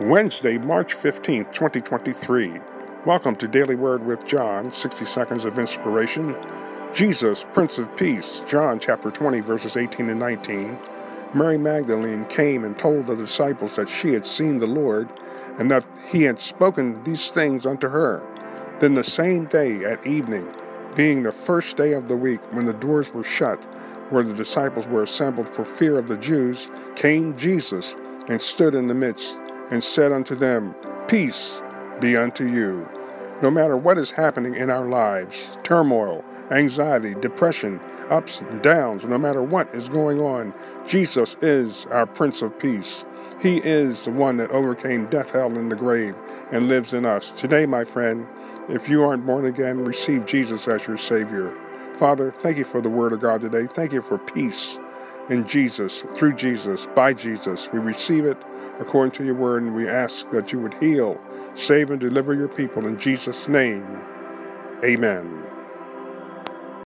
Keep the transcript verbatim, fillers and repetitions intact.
Wednesday, March fifteenth, twenty twenty-three. Welcome to Daily Word with John, sixty seconds of inspiration. Jesus, Prince of Peace, John chapter twenty, verses eighteen and nineteen. Mary Magdalene came and told the disciples that she had seen the Lord, and that he had spoken these things unto her. Then the same day at evening, being the first day of the week, when the doors were shut, where the disciples were assembled for fear of the Jews, came Jesus, and stood in the midst, and said unto them, Peace be unto you. No matter what is happening in our lives, turmoil, anxiety, depression, ups and downs, no matter what is going on, Jesus is our Prince of Peace. He is the one that overcame death, hell, and the grave, and lives in us. Today, my friend, if you aren't born again, receive Jesus as your Savior. Father, thank you for the Word of God today. Thank you for peace in Jesus, through Jesus, by Jesus. We receive it according to your Word, and we ask that you would heal, save, and deliver your people. In Jesus' name, amen.